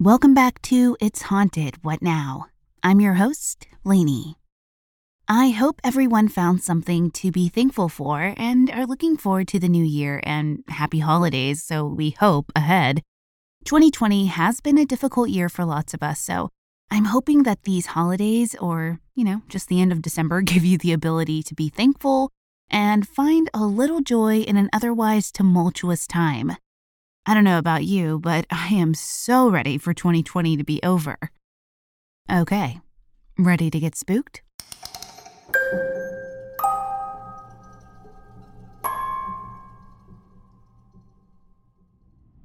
Welcome back to It's Haunted, What Now? I'm your host, Lainey. I hope everyone found something to be thankful for and are looking forward to the new year and happy holidays, so we hope, ahead. 2020 has been a difficult year for lots of us, so I'm hoping that these holidays or, just the end of December give you the ability to be thankful and find a little joy in an otherwise tumultuous time. I don't know about you, but I am so ready for 2020 to be over. Okay, ready to get spooked?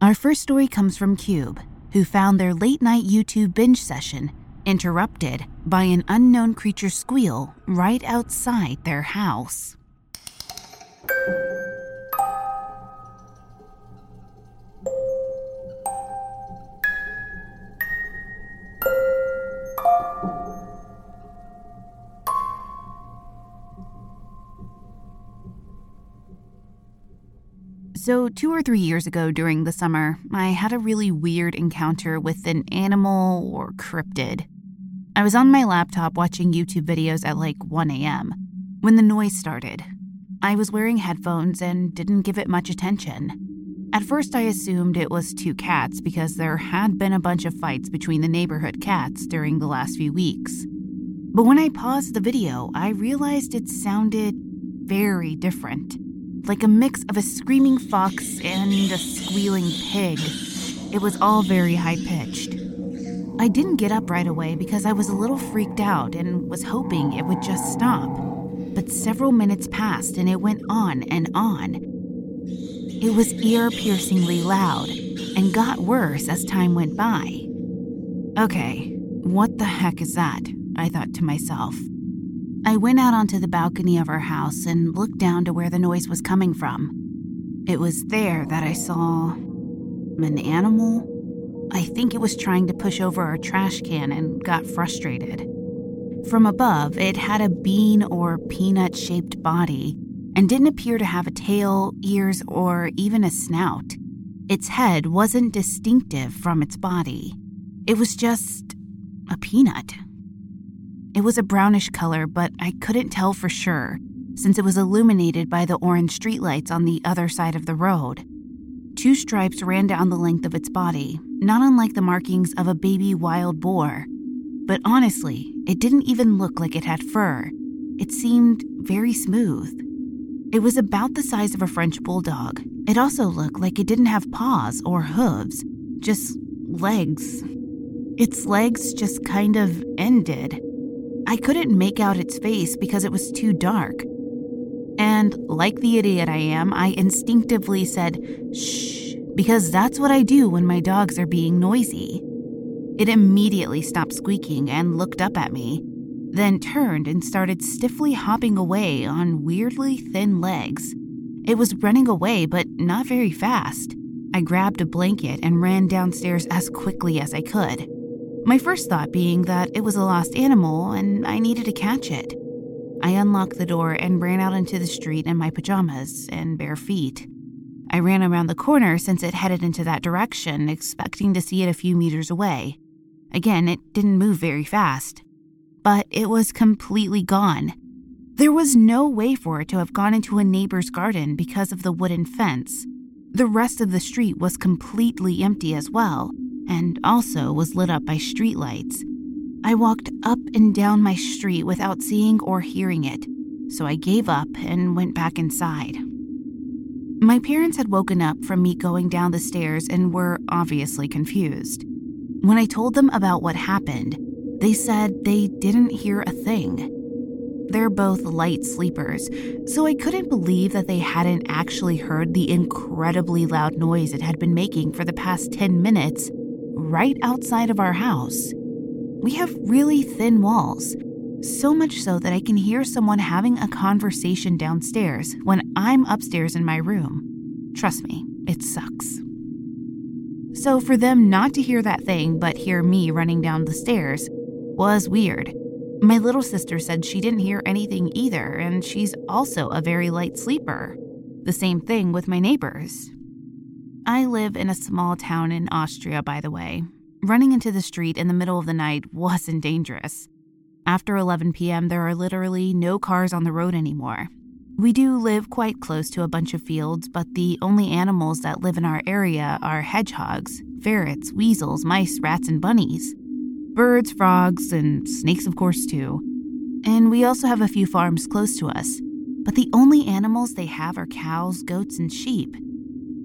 Our first story comes from Cube, who found their late-night YouTube binge session interrupted by an unknown creature squeal right outside their house. So 2 or 3 years ago during the summer, I had a really weird encounter with an animal or cryptid. I was on my laptop watching YouTube videos at like 1 a.m. when the noise started. I was wearing headphones and didn't give it much attention. At first, I assumed it was two cats because there had been a bunch of fights between the neighborhood cats during the last few weeks. But when I paused the video, I realized it sounded very different. Like a mix of a screaming fox and a squealing pig. It was all very high-pitched. I didn't get up right away because I was a little freaked out and was hoping it would just stop. But several minutes passed and it went on and on. It was ear-piercingly loud and got worse as time went by. Okay, what the heck is that? I thought to myself. I went out onto the balcony of our house and looked down to where the noise was coming from. It was there that I saw an animal. I think it was trying to push over our trash can and got frustrated. From above, it had a bean or peanut-shaped body and didn't appear to have a tail, ears, or even a snout. Its head wasn't distinctive from its body. It was just a peanut. It was a brownish color, but I couldn't tell for sure, since it was illuminated by the orange streetlights on the other side of the road. Two stripes ran down the length of its body, not unlike the markings of a baby wild boar. But honestly, it didn't even look like it had fur. It seemed very smooth. It was about the size of a French bulldog. It also looked like it didn't have paws or hooves, just legs. Its legs just kind of ended. I couldn't make out its face because it was too dark. And like the idiot I am, I instinctively said, "Shh," because that's what I do when my dogs are being noisy. It immediately stopped squeaking and looked up at me, then turned and started stiffly hopping away on weirdly thin legs. It was running away, but not very fast. I grabbed a blanket and ran downstairs as quickly as I could. My first thought being that it was a lost animal and I needed to catch it. I unlocked the door and ran out into the street in my pajamas and bare feet. I ran around the corner since it headed into that direction, expecting to see it a few meters away. Again, it didn't move very fast, but it was completely gone. There was no way for it to have gone into a neighbor's garden because of the wooden fence. The rest of the street was completely empty as well, and also was lit up by streetlights. I walked up and down my street without seeing or hearing it, so I gave up and went back inside. My parents had woken up from me going down the stairs and were obviously confused. When I told them about what happened, they said they didn't hear a thing. They're both light sleepers, so I couldn't believe that they hadn't actually heard the incredibly loud noise it had been making for the past 10 minutes. Right outside of our house. We have really thin walls, So much so that I can hear someone having a conversation downstairs when I'm upstairs in my room. Trust me, it sucks. So for them not to hear that thing but hear me running down the stairs was weird. My little sister said she didn't hear anything either, and she's also a very light sleeper. The same thing with my neighbors. I live in a small town in Austria, by the way. Running into the street in the middle of the night wasn't dangerous. After 11 p.m., there are literally no cars on the road anymore. We do live quite close to a bunch of fields, but the only animals that live in our area are hedgehogs, ferrets, weasels, mice, rats, and bunnies. Birds, frogs, and snakes, of course, too. And we also have a few farms close to us, but the only animals they have are cows, goats, and sheep.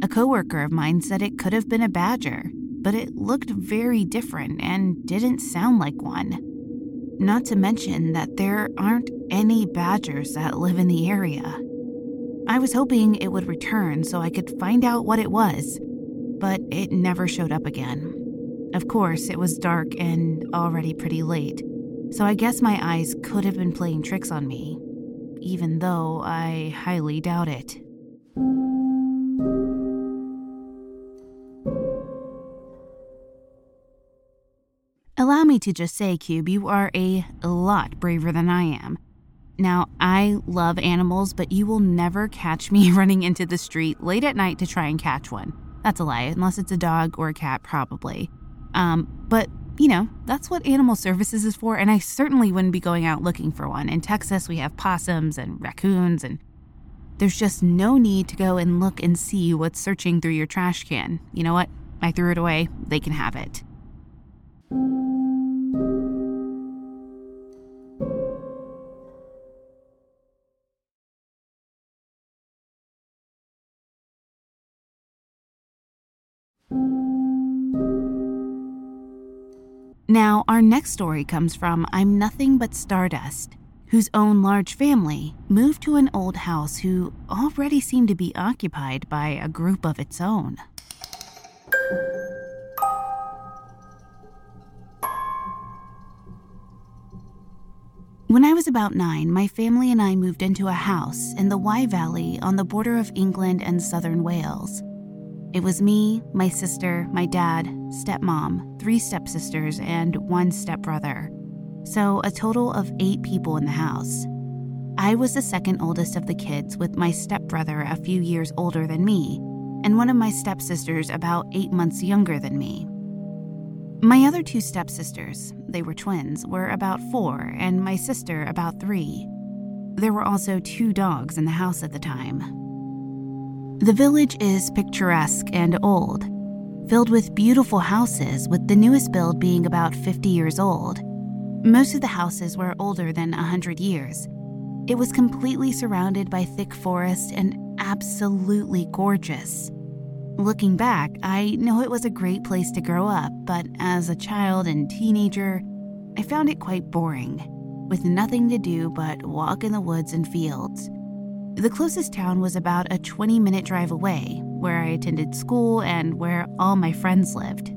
A coworker of mine said it could have been a badger, but it looked very different and didn't sound like one. Not to mention that there aren't any badgers that live in the area. I was hoping it would return so I could find out what it was, but it never showed up again. Of course, it was dark and already pretty late, so I guess my eyes could have been playing tricks on me, even though I highly doubt it. Allow me to just say, Cube, you are a lot braver than I am. Now, I love animals, but you will never catch me running into the street late at night to try and catch one. That's a lie, unless it's a dog or a cat, probably. But, you know, that's what animal services is for, and I certainly wouldn't be going out looking for one. In Texas, we have possums and raccoons, and there's just no need to go and look and see what's searching through your trash can. You know what? I threw it away. They can have it. Now, our next story comes from I'm Nothing But Stardust, whose own large family moved to an old house who already seemed to be occupied by a group of its own. When I was about 9, my family and I moved into a house in the Wye Valley on the border of England and southern Wales. It was me, my sister, my dad, stepmom, 3 stepsisters, and 1 stepbrother. So a total of 8 people in the house. I was the second oldest of the kids, with my stepbrother a few years older than me, and one of my stepsisters about 8 months younger than me. My other 2 stepsisters, they were twins, were about 4, and my sister about 3. There were also 2 dogs in the house at the time. The village is picturesque and old, filled with beautiful houses, with the newest build being about 50 years old. Most of the houses were older than 100 years. It was completely surrounded by thick forest and absolutely gorgeous. Looking back, I know it was a great place to grow up, but as a child and teenager, I found it quite boring, with nothing to do but walk in the woods and fields. The closest town was about a 20-minute drive away, where I attended school and where all my friends lived.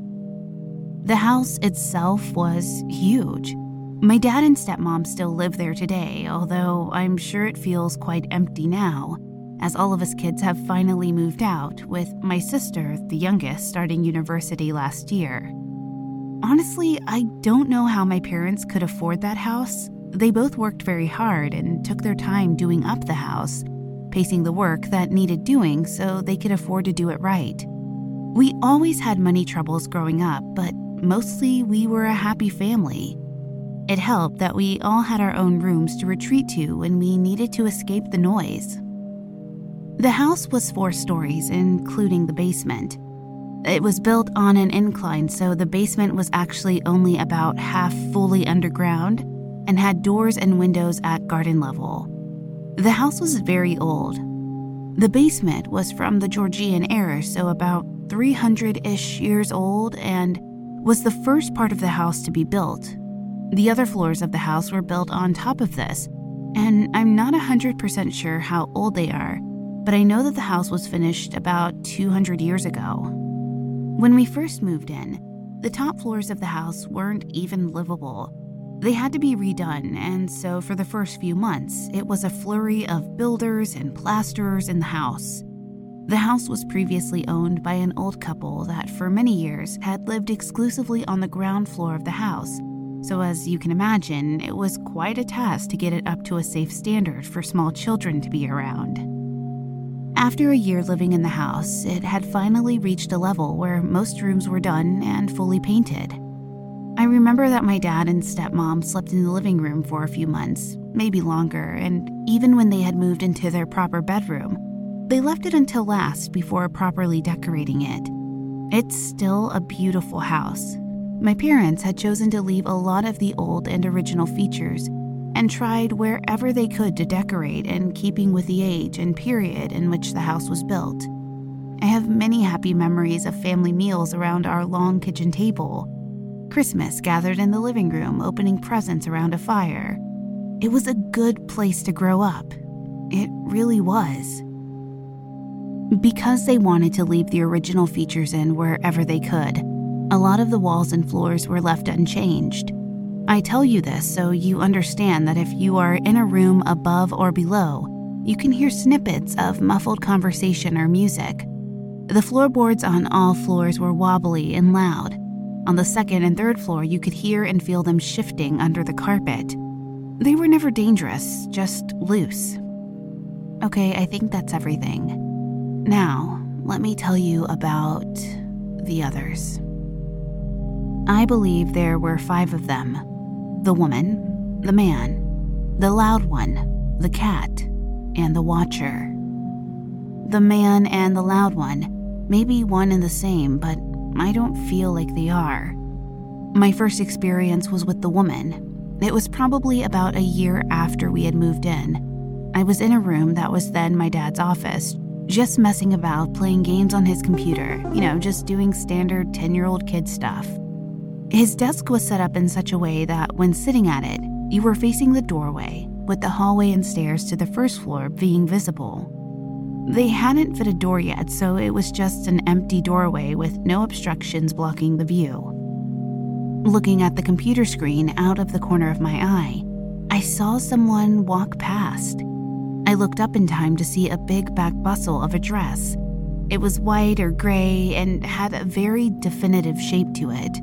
The house itself was huge. My dad and stepmom still live there today, although I'm sure it feels quite empty now, as all of us kids have finally moved out, with my sister, the youngest, starting university last year. Honestly, I don't know how my parents could afford that house. They both worked very hard and took their time doing up the house, pacing the work that needed doing so they could afford to do it right. We always had money troubles growing up, but mostly we were a happy family. It helped that we all had our own rooms to retreat to when we needed to escape the noise. The house was 4 stories, including the basement. It was built on an incline, so the basement was actually only about half fully underground, and had doors and windows at garden level. The house was very old. The basement was from the Georgian era, so about 300-ish years old, and was the first part of the house to be built. The other floors of the house were built on top of this, and I'm not 100% sure how old they are, but I know that the house was finished about 200 years ago. When we first moved in, the top floors of the house weren't even livable. They had to be redone, and so for the first few months, it was a flurry of builders and plasterers in the house. The house was previously owned by an old couple that for many years had lived exclusively on the ground floor of the house, so as you can imagine, it was quite a task to get it up to a safe standard for small children to be around. After a year living in the house, it had finally reached a level where most rooms were done and fully painted. I remember that my dad and stepmom slept in the living room for a few months, maybe longer, and even when they had moved into their proper bedroom, they left it until last before properly decorating it. It's still a beautiful house. My parents had chosen to leave a lot of the old and original features and tried wherever they could to decorate in keeping with the age and period in which the house was built. I have many happy memories of family meals around our long kitchen table, Christmas gathered in the living room opening presents around a fire. It was a good place to grow up. It really was. Because they wanted to leave the original features in wherever they could, a lot of the walls and floors were left unchanged. I tell you this so you understand that if you are in a room above or below, you can hear snippets of muffled conversation or music. The floorboards on all floors were wobbly and loud. On the second and third floor, you could hear and feel them shifting under the carpet. They were never dangerous, just loose. Okay, I think that's everything. Now, let me tell you about the others. I believe there were 5 of them. The woman, the man, the loud one, the cat, and the watcher. The man and the loud one may be one and the same, but I don't feel like they are. My first experience was with the woman. It was probably about a year after we had moved in. I was in a room that was then my dad's office, just messing about, playing games on his computer, just doing standard 10-year-old kid stuff. His desk was set up in such a way that when sitting at it, you were facing the doorway, with the hallway and stairs to the first floor being visible. They hadn't fit a door yet, so it was just an empty doorway with no obstructions blocking the view. Looking at the computer screen out of the corner of my eye, I saw someone walk past. I looked up in time to see a big back bustle of a dress. It was white or gray and had a very definitive shape to it.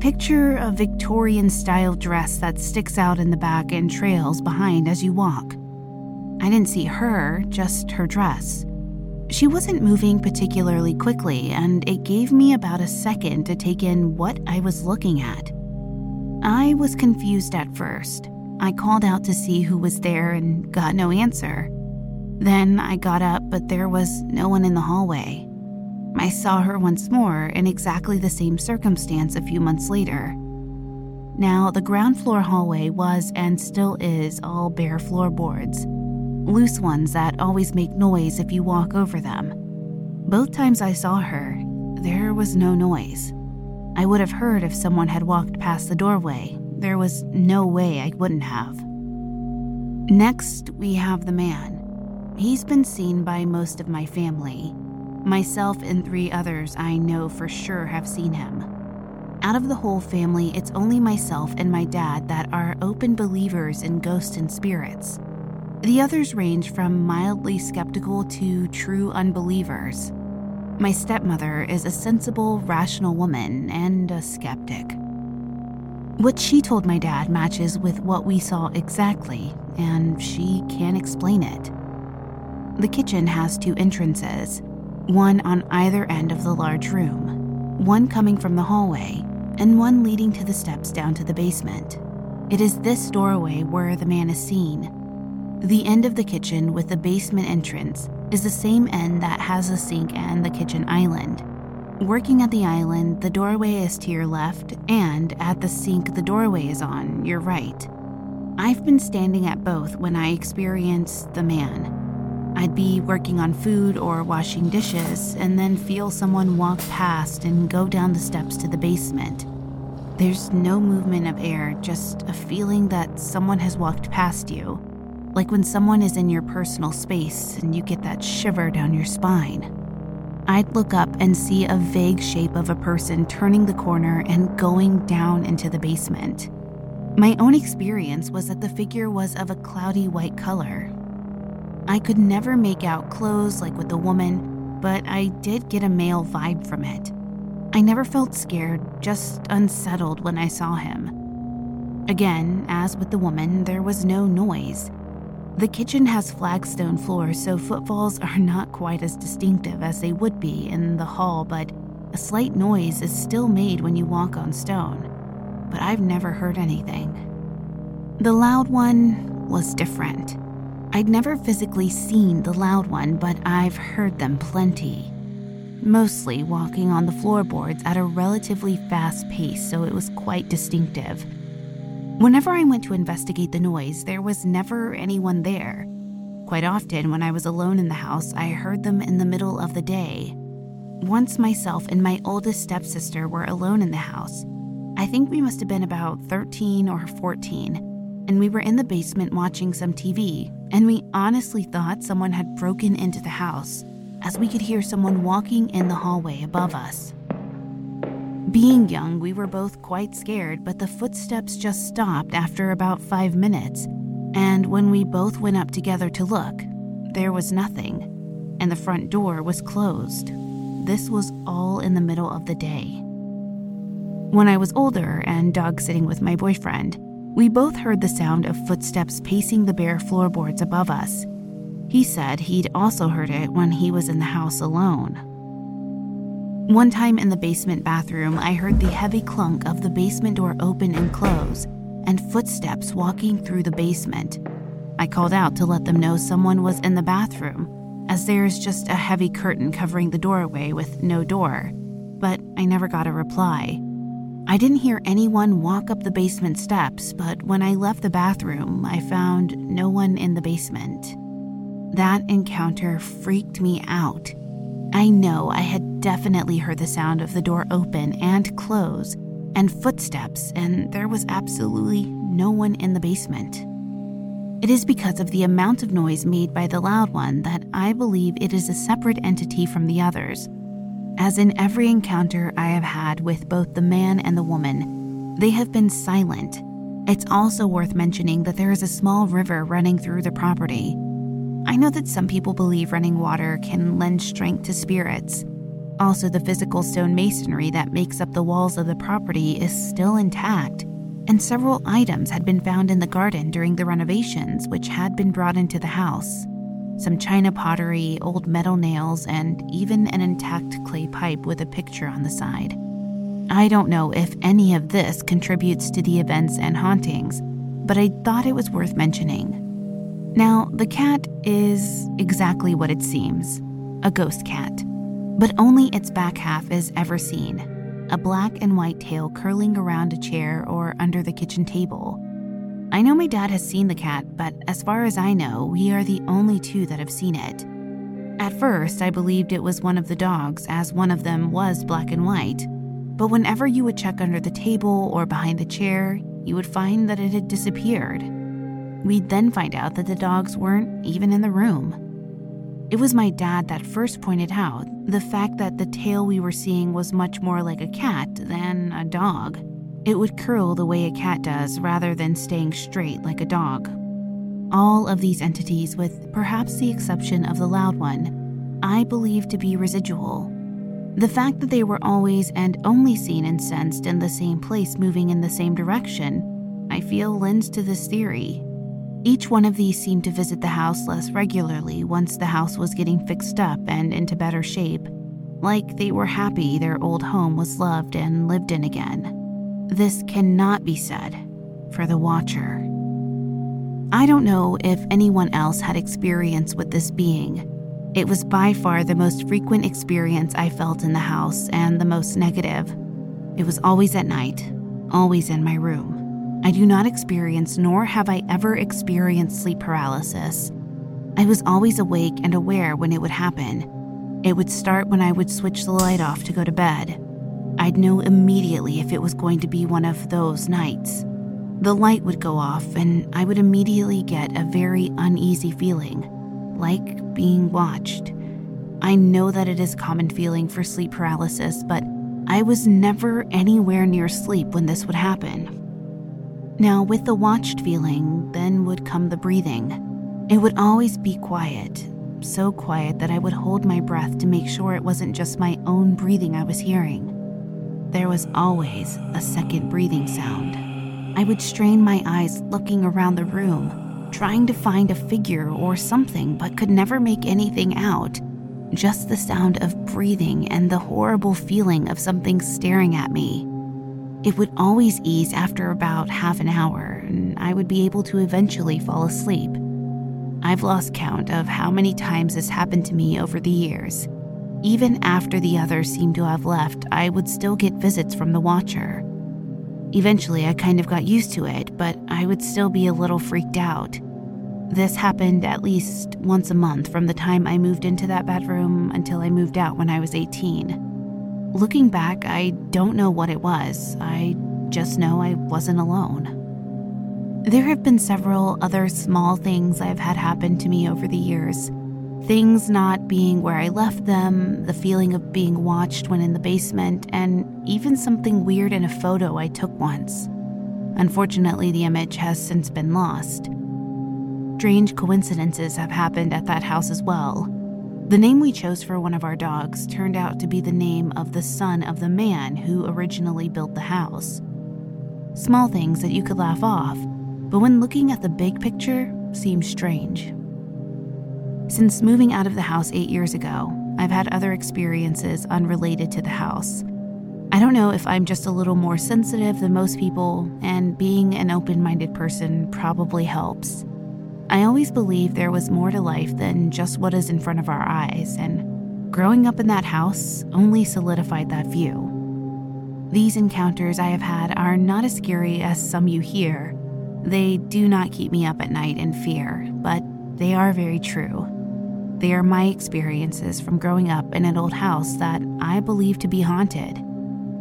Picture a Victorian-style dress that sticks out in the back and trails behind as you walk. I didn't see her, just her dress. She wasn't moving particularly quickly, and it gave me about a second to take in what I was looking at. I was confused at first. I called out to see who was there and got no answer. Then I got up, but there was no one in the hallway. I saw her once more in exactly the same circumstance a few months later. Now, the ground floor hallway was and still is all bare floorboards, loose ones that always make noise if you walk over them. Both times I saw her, there was no noise. I would have heard if someone had walked past the doorway. There was no way I wouldn't have. Next, we have the man. He's been seen by most of my family. Myself and 3 others I know for sure have seen him. Out of the whole family, it's only myself and my dad that are open believers in ghosts and spirits. The others range from mildly skeptical to true unbelievers. My stepmother is a sensible, rational woman and a skeptic. What she told my dad matches with what we saw exactly, and she can't explain it. The kitchen has 2 entrances, one on either end of the large room, one coming from the hallway, and one leading to the steps down to the basement. It is this doorway where the man is seen. The end of the kitchen with the basement entrance is the same end that has the sink and the kitchen island. Working at the island, the doorway is to your left, and at the sink the doorway is on your right. I've been standing at both when I experienced the man. I'd be working on food or washing dishes, and then feel someone walk past and go down the steps to the basement. There's no movement of air, just a feeling that someone has walked past you, like when someone is in your personal space and you get that shiver down your spine. I'd look up and see a vague shape of a person turning the corner and going down into the basement. My own experience was that the figure was of a cloudy white color. I could never make out clothes like with the woman, but I did get a male vibe from it. I never felt scared, just unsettled when I saw him. Again, as with the woman, there was no noise. The kitchen has flagstone floors, so footfalls are not quite as distinctive as they would be in the hall, but a slight noise is still made when you walk on stone. But I've never heard anything. The loud one was different. I'd never physically seen the loud one, but I've heard them plenty. Mostly walking on the floorboards at a relatively fast pace, so it was quite distinctive. Whenever I went to investigate the noise, there was never anyone there. Quite often, when I was alone in the house, I heard them in the middle of the day. Once myself and my oldest stepsister were alone in the house. I think we must have been about 13 or 14, and we were in the basement watching some TV, and we honestly thought someone had broken into the house, as we could hear someone walking in the hallway above us. Being young, we were both quite scared, but the footsteps just stopped after about 5 minutes, and when we both went up together to look, there was nothing, and the front door was closed. This was all in the middle of the day. When I was older and dog-sitting with my boyfriend, we both heard the sound of footsteps pacing the bare floorboards above us. He said he'd also heard it when he was in the house alone. One time in the basement bathroom, I heard the heavy clunk of the basement door open and close, and footsteps walking through the basement. I called out to let them know someone was in the bathroom, as there is just a heavy curtain covering the doorway with no door, but I never got a reply. I didn't hear anyone walk up the basement steps, but when I left the bathroom, I found no one in the basement. That encounter freaked me out. I know I had definitely heard the sound of the door open and close, and footsteps, and there was absolutely no one in the basement. It is because of the amount of noise made by the loud one that I believe it is a separate entity from the others. As in every encounter I have had with both the man and the woman, they have been silent. It's also worth mentioning that there is a small river running through the property. I know that some people believe running water can lend strength to spirits. Also, the physical stone masonry that makes up the walls of the property is still intact, and several items had been found in the garden during the renovations, which had been brought into the house. Some china pottery, old metal nails, and even an intact clay pipe with a picture on the side. I don't know if any of this contributes to the events and hauntings, but I thought it was worth mentioning. Now, the cat is exactly what it seems, a ghost cat, but only its back half is ever seen, a black and white tail curling around a chair or under the kitchen table. I know my dad has seen the cat, but as far as I know, we are the only two that have seen it. At first, I believed it was one of the dogs, as one of them was black and white. But whenever you would check under the table or behind the chair, you would find that it had disappeared. We'd then find out that the dogs weren't even in the room. It was my dad that first pointed out the fact that the tail we were seeing was much more like a cat than a dog. It would curl the way a cat does rather than staying straight like a dog. All of these entities, with perhaps the exception of the loud one, I believe to be residual. The fact that they were always and only seen and sensed in the same place moving in the same direction, I feel lends to this theory. Each one of these seemed to visit the house less regularly once the house was getting fixed up and into better shape, like they were happy their old home was loved and lived in again. This cannot be said for the Watcher. I don't know if anyone else had experience with this being. It was by far the most frequent experience I felt in the house and the most negative. It was always at night, always in my room. I do not experience, nor have I ever experienced sleep paralysis. I was always awake and aware when it would happen. It would start when I would switch the light off to go to bed. I'd know immediately if it was going to be one of those nights. The light would go off, and I would immediately get a very uneasy feeling, like being watched. I know that it is a common feeling for sleep paralysis, but I was never anywhere near sleep when this would happen. Now, with the watched feeling, then would come the breathing. It would always be quiet, so quiet that I would hold my breath to make sure it wasn't just my own breathing I was hearing. There was always a second breathing sound. I would strain my eyes looking around the room, trying to find a figure or something, but could never make anything out. Just the sound of breathing and the horrible feeling of something staring at me. It would always ease after about half an hour, and I would be able to eventually fall asleep. I've lost count of how many times this happened to me over the years. Even after the others seemed to have left, I would still get visits from the watcher. Eventually, I kind of got used to it, but I would still be a little freaked out. This happened at least once a month from the time I moved into that bedroom until I moved out when I was 18. Looking back, I don't know what it was. I just know I wasn't alone. There have been several other small things I've had happen to me over the years. Things not being where I left them, the feeling of being watched when in the basement, and even something weird in a photo I took once. Unfortunately, the image has since been lost. Strange coincidences have happened at that house as well. The name we chose for one of our dogs turned out to be the name of the son of the man who originally built the house. Small things that you could laugh off, but when looking at the big picture, seem strange. Since moving out of the house 8 years ago, I've had other experiences unrelated to the house. I don't know if I'm just a little more sensitive than most people, and being an open-minded person probably helps. I always believed there was more to life than just what is in front of our eyes, and growing up in that house only solidified that view. These encounters I have had are not as scary as some you hear. They do not keep me up at night in fear, but they are very true. They are my experiences from growing up in an old house that I believe to be haunted.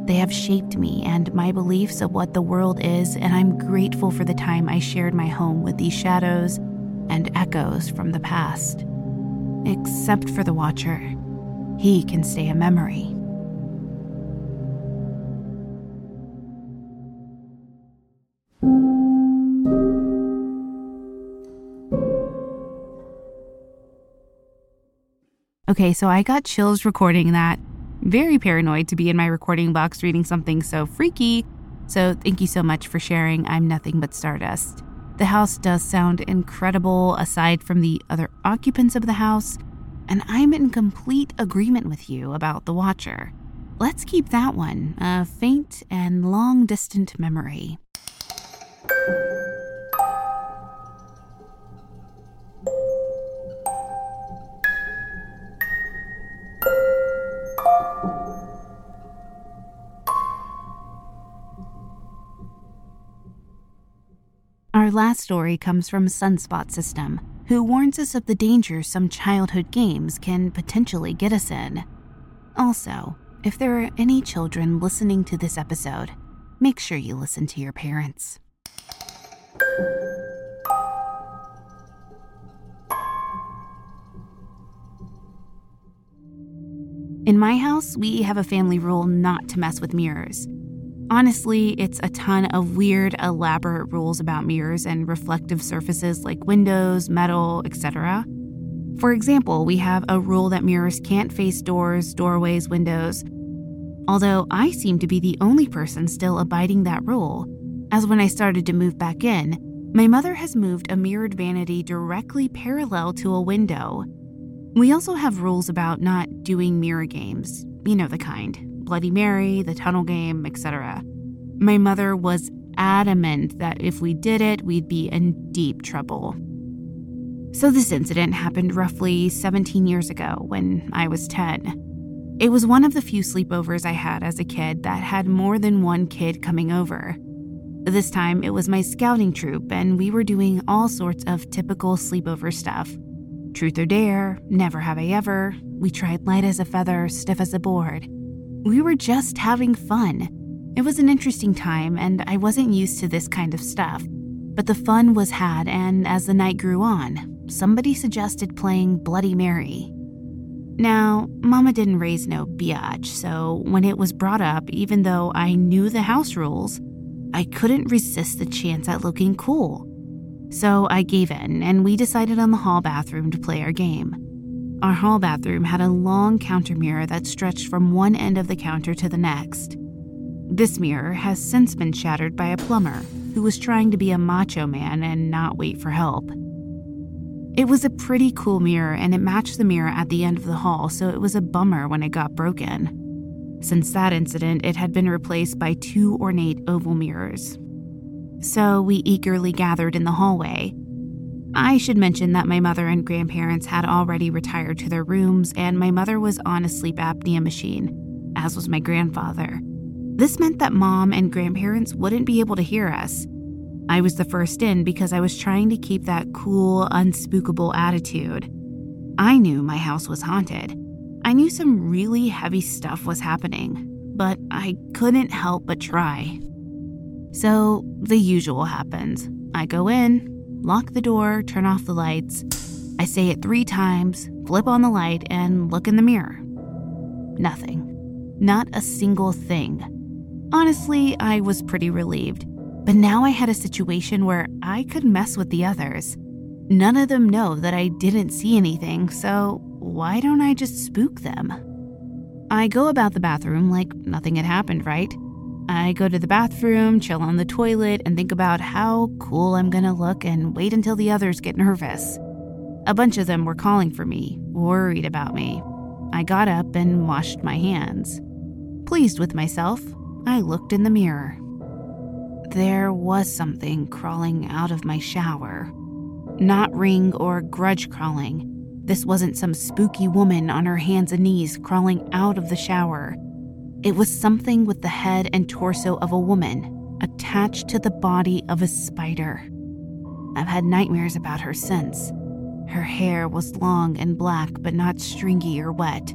They have shaped me and my beliefs of what the world is, and I'm grateful for the time I shared my home with these shadows and echoes from the past. Except for the Watcher. He can stay a memory. Okay, so I got chills recording that. Very paranoid to be in my recording box reading something so freaky. So thank you so much for sharing I'm Nothing But Stardust. The house does sound incredible aside from the other occupants of the house, and I'm in complete agreement with you about the Watcher. Let's keep that one, a faint and long-distant memory. Our last story comes from Sunspot System, who warns us of the danger some childhood games can potentially get us in. Also, if there are any children listening to this episode, make sure you listen to your parents. In my house, we have a family rule not to mess with mirrors. Honestly, it's a ton of weird, elaborate rules about mirrors and reflective surfaces like windows, metal, etc. For example, we have a rule that mirrors can't face doors, doorways, windows. Although I seem to be the only person still abiding that rule, as when I started to move back in, my mother has moved a mirrored vanity directly parallel to a window. We also have rules about not doing mirror games, you know the kind. Bloody Mary, the tunnel game, etc. My mother was adamant that if we did it, we'd be in deep trouble. So this incident happened roughly 17 years ago when I was 10. It was one of the few sleepovers I had as a kid that had more than one kid coming over. This time, it was my scouting troop, and we were doing all sorts of typical sleepover stuff. Truth or dare, never have I ever, we tried light as a feather, stiff as a board. We were just having fun. It was an interesting time, and I wasn't used to this kind of stuff. But the fun was had, and as the night grew on, somebody suggested playing Bloody Mary. Now, Mama didn't raise no biatch, so when it was brought up, even though I knew the house rules, I couldn't resist the chance at looking cool. So I gave in, and we decided on the hall bathroom to play our game. Our hall bathroom had a long counter mirror that stretched from one end of the counter to the next. This mirror has since been shattered by a plumber who was trying to be a macho man and not wait for help. It was a pretty cool mirror, and it matched the mirror at the end of the hall, so it was a bummer when it got broken. Since that incident, it had been replaced by two ornate oval mirrors. So we eagerly gathered in the hallway. I should mention that my mother and grandparents had already retired to their rooms, and my mother was on a sleep apnea machine, as was my grandfather. This meant that mom and grandparents wouldn't be able to hear us. I was the first in because I was trying to keep that cool, unspookable attitude. I knew my house was haunted. I knew some really heavy stuff was happening, but I couldn't help but try. So the usual happens. I go in, lock the door, turn off the lights. I say it 3 times, flip on the light, and look in the mirror. Nothing. Not a single thing. Honestly, I was pretty relieved. But now I had a situation where I could mess with the others. None of them know that I didn't see anything, so why don't I just spook them? I go about the bathroom like nothing had happened, right? I go to the bathroom, chill on the toilet, and think about how cool I'm gonna look and wait until the others get nervous. A bunch of them were calling for me, worried about me. I got up and washed my hands. Pleased with myself, I looked in the mirror. There was something crawling out of my shower. Not ring or grudge crawling. This wasn't some spooky woman on her hands and knees crawling out of the shower. It was something with the head and torso of a woman attached to the body of a spider. I've had nightmares about her since. Her hair was long and black, but not stringy or wet.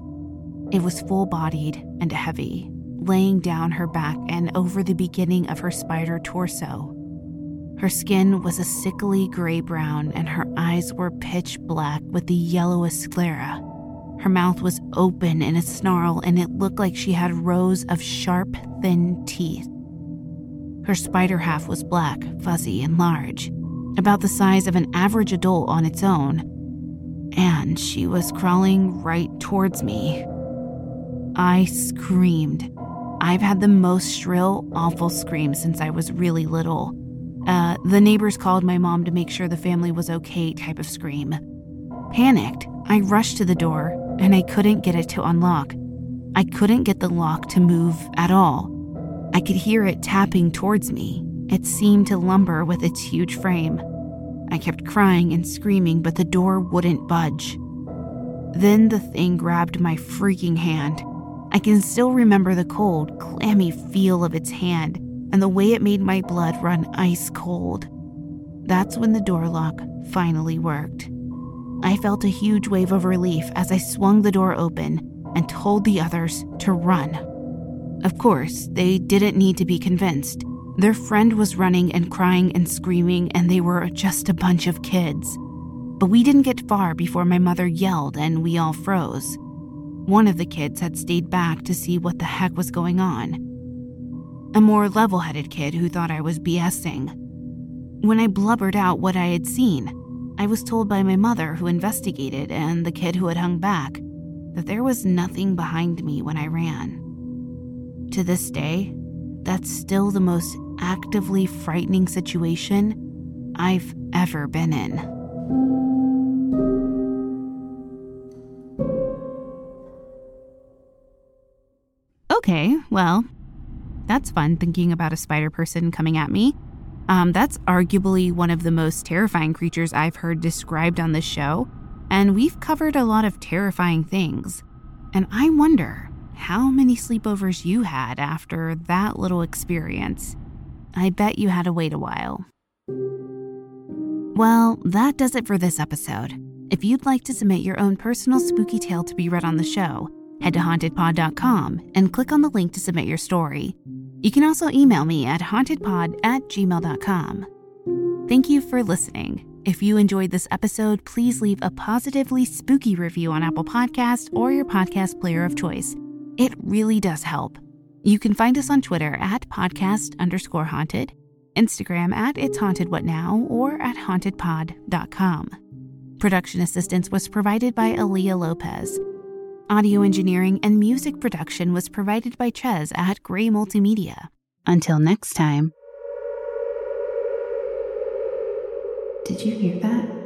It was full-bodied and heavy, laying down her back and over the beginning of her spider torso. Her skin was a sickly gray-brown, and her eyes were pitch black with the yellowest sclera. Her mouth was open in a snarl, and it looked like she had rows of sharp, thin teeth. Her spider half was black, fuzzy, and large, about the size of an average adult on its own. And she was crawling right towards me. I screamed. I've had the most shrill, awful scream since I was really little. The neighbors called my mom to make sure the family was okay type of scream. Panicked, I rushed to the door, and I couldn't get it to unlock. I couldn't get the lock to move at all. I could hear it tapping towards me. It seemed to lumber with its huge frame. I kept crying and screaming, but the door wouldn't budge. Then the thing grabbed my freaking hand. I can still remember the cold, clammy feel of its hand and the way it made my blood run ice cold. That's when the door lock finally worked. I felt a huge wave of relief as I swung the door open and told the others to run. Of course, they didn't need to be convinced. Their friend was running and crying and screaming, and they were just a bunch of kids. But we didn't get far before my mother yelled and we all froze. One of the kids had stayed back to see what the heck was going on. A more level-headed kid who thought I was BSing. When I blubbered out what I had seen, I was told by my mother, who investigated, and the kid who had hung back, that there was nothing behind me when I ran. To this day, that's still the most actively frightening situation I've ever been in. Okay, well, that's fun thinking about a spider person coming at me. That's arguably one of the most terrifying creatures I've heard described on this show, and we've covered a lot of terrifying things. And I wonder how many sleepovers you had after that little experience. I bet you had to wait a while. Well, that does it for this episode. If you'd like to submit your own personal spooky tale to be read on the show, head to hauntedpod.com and click on the link to submit your story. You can also email me at hauntedpod@gmail.com. Thank you for listening. If you enjoyed this episode, please leave a positively spooky review on Apple Podcasts or your podcast player of choice. It really does help. You can find us on Twitter @podcast_haunted, Instagram @itsHauntedWhatNow, or @hauntedpod.com. Production assistance was provided by Aaliyah Lopez. Audio engineering and music production was provided by Chez at Gray Multimedia. Until next time. Did you hear that?